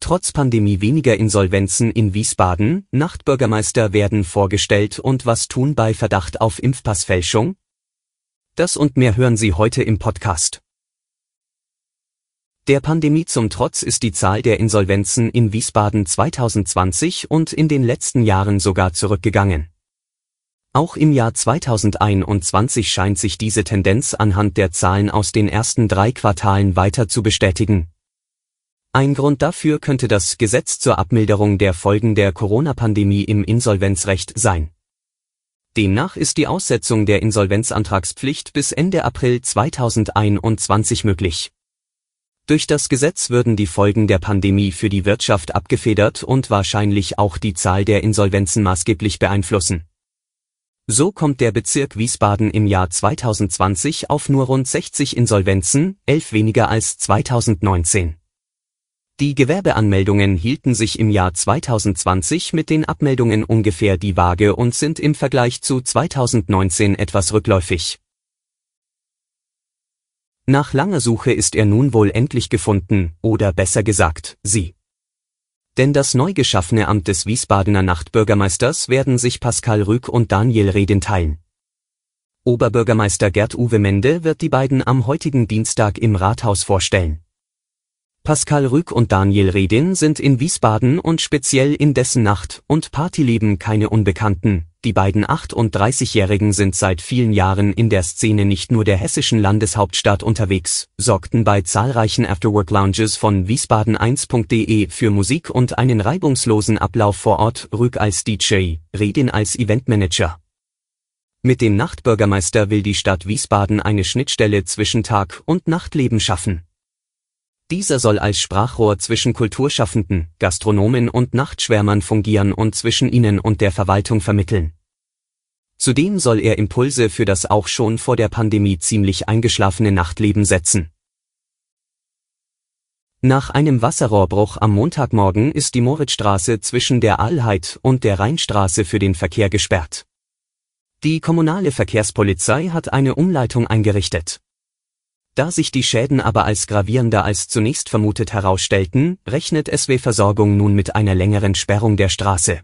Trotz Pandemie weniger Insolvenzen in Wiesbaden, Nachtbürgermeister werden vorgestellt und was tun bei Verdacht auf Impfpassfälschung? Das und mehr hören Sie heute im Podcast. Der Pandemie zum Trotz ist die Zahl der Insolvenzen in Wiesbaden 2020 und in den letzten Jahren sogar zurückgegangen. Auch im Jahr 2021 scheint sich diese Tendenz anhand der Zahlen aus den ersten 3 Quartalen weiter zu bestätigen. Ein Grund dafür könnte das Gesetz zur Abmilderung der Folgen der Corona-Pandemie im Insolvenzrecht sein. Demnach ist die Aussetzung der Insolvenzantragspflicht bis Ende April 2021 möglich. Durch das Gesetz würden die Folgen der Pandemie für die Wirtschaft abgefedert und wahrscheinlich auch die Zahl der Insolvenzen maßgeblich beeinflussen. So kommt der Bezirk Wiesbaden im Jahr 2020 auf nur rund 60 Insolvenzen, 11 weniger als 2019. Die Gewerbeanmeldungen hielten sich im Jahr 2020 mit den Abmeldungen ungefähr die Waage und sind im Vergleich zu 2019 etwas rückläufig. Nach langer Suche ist er nun wohl endlich gefunden, oder besser gesagt, sie. Denn das neu geschaffene Amt des Wiesbadener Nachtbürgermeisters werden sich Pascal Rück und Daniel Redin teilen. Oberbürgermeister Gerd-Uwe Mende wird die beiden am heutigen Dienstag im Rathaus vorstellen. Pascal Rück und Daniel Redin sind in Wiesbaden und speziell in dessen Nacht- und Partyleben keine Unbekannten. Die beiden 38-Jährigen sind seit vielen Jahren in der Szene nicht nur der hessischen Landeshauptstadt unterwegs, sorgten bei zahlreichen Afterwork-Lounges von wiesbaden1.de für Musik und einen reibungslosen Ablauf vor Ort, Rück als DJ, Redin als Eventmanager. Mit dem Nachtbürgermeister will die Stadt Wiesbaden eine Schnittstelle zwischen Tag- und Nachtleben schaffen. Dieser soll als Sprachrohr zwischen Kulturschaffenden, Gastronomen und Nachtschwärmern fungieren und zwischen ihnen und der Verwaltung vermitteln. Zudem soll er Impulse für das auch schon vor der Pandemie ziemlich eingeschlafene Nachtleben setzen. Nach einem Wasserrohrbruch am Montagmorgen ist die Moritzstraße zwischen der Ahlheit und der Rheinstraße für den Verkehr gesperrt. Die kommunale Verkehrspolizei hat eine Umleitung eingerichtet. Da sich die Schäden aber als gravierender als zunächst vermutet herausstellten, rechnet SW-Versorgung nun mit einer längeren Sperrung der Straße.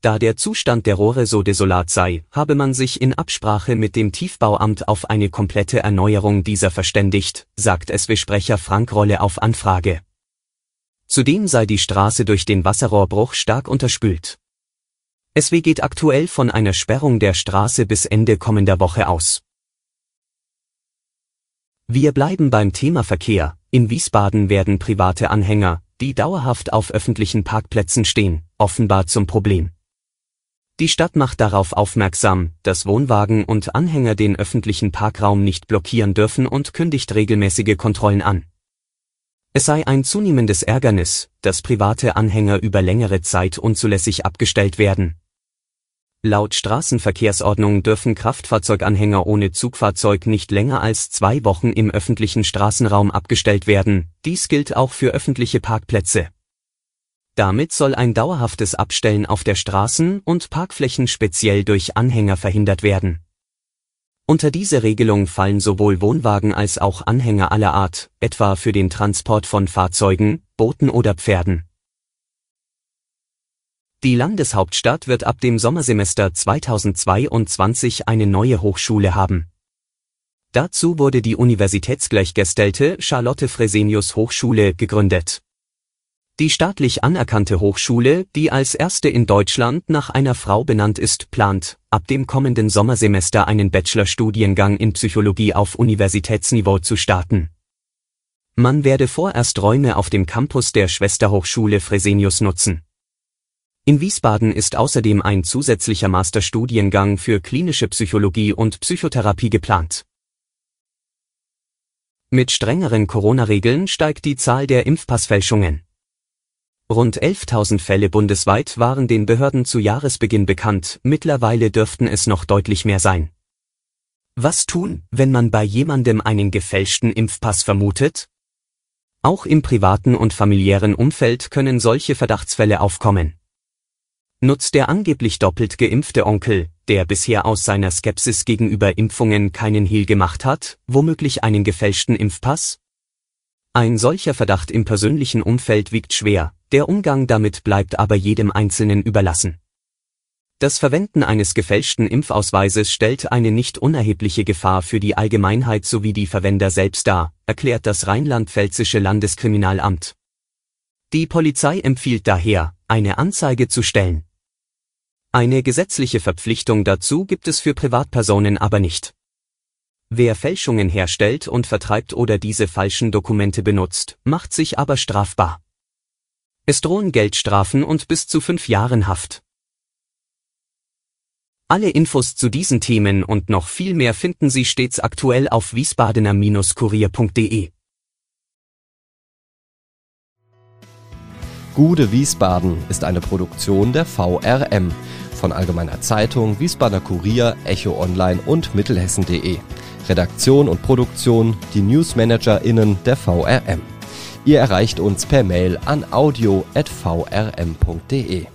Da der Zustand der Rohre so desolat sei, habe man sich in Absprache mit dem Tiefbauamt auf eine komplette Erneuerung dieser verständigt, sagt SW-Sprecher Frank Rolle auf Anfrage. Zudem sei die Straße durch den Wasserrohrbruch stark unterspült. SW geht aktuell von einer Sperrung der Straße bis Ende kommender Woche aus. Wir bleiben beim Thema Verkehr. In Wiesbaden werden private Anhänger, die dauerhaft auf öffentlichen Parkplätzen stehen, offenbar zum Problem. Die Stadt macht darauf aufmerksam, dass Wohnwagen und Anhänger den öffentlichen Parkraum nicht blockieren dürfen und kündigt regelmäßige Kontrollen an. Es sei ein zunehmendes Ärgernis, dass private Anhänger über längere Zeit unzulässig abgestellt werden. Laut Straßenverkehrsordnung dürfen Kraftfahrzeuganhänger ohne Zugfahrzeug nicht länger als 2 Wochen im öffentlichen Straßenraum abgestellt werden, dies gilt auch für öffentliche Parkplätze. Damit soll ein dauerhaftes Abstellen auf der Straßen- und Parkflächen speziell durch Anhänger verhindert werden. Unter diese Regelung fallen sowohl Wohnwagen als auch Anhänger aller Art, etwa für den Transport von Fahrzeugen, Booten oder Pferden. Die Landeshauptstadt wird ab dem Sommersemester 2022 eine neue Hochschule haben. Dazu wurde die universitätsgleichgestellte Charlotte Fresenius Hochschule gegründet. Die staatlich anerkannte Hochschule, die als erste in Deutschland nach einer Frau benannt ist, plant, ab dem kommenden Sommersemester einen Bachelorstudiengang in Psychologie auf Universitätsniveau zu starten. Man werde vorerst Räume auf dem Campus der Schwesterhochschule Fresenius nutzen. In Wiesbaden ist außerdem ein zusätzlicher Masterstudiengang für klinische Psychologie und Psychotherapie geplant. Mit strengeren Corona-Regeln steigt die Zahl der Impfpassfälschungen. Rund 11.000 Fälle bundesweit waren den Behörden zu Jahresbeginn bekannt, mittlerweile dürften es noch deutlich mehr sein. Was tun, wenn man bei jemandem einen gefälschten Impfpass vermutet? Auch im privaten und familiären Umfeld können solche Verdachtsfälle aufkommen. Nutzt der angeblich doppelt geimpfte Onkel, der bisher aus seiner Skepsis gegenüber Impfungen keinen Hehl gemacht hat, womöglich einen gefälschten Impfpass? Ein solcher Verdacht im persönlichen Umfeld wiegt schwer, der Umgang damit bleibt aber jedem Einzelnen überlassen. Das Verwenden eines gefälschten Impfausweises stellt eine nicht unerhebliche Gefahr für die Allgemeinheit sowie die Verwender selbst dar, erklärt das rheinland-pfälzische Landeskriminalamt. Die Polizei empfiehlt daher, eine Anzeige zu stellen. Eine gesetzliche Verpflichtung dazu gibt es für Privatpersonen aber nicht. Wer Fälschungen herstellt und vertreibt oder diese falschen Dokumente benutzt, macht sich aber strafbar. Es drohen Geldstrafen und bis zu 5 Jahren Haft. Alle Infos zu diesen Themen und noch viel mehr finden Sie stets aktuell auf wiesbadener-kurier.de. Gute Wiesbaden ist eine Produktion der VRM von Allgemeiner Zeitung, Wiesbadener Kurier, Echo Online und Mittelhessen.de. Redaktion und Produktion, die NewsmanagerInnen der VRM. Ihr erreicht uns per Mail an audio@vrm.de.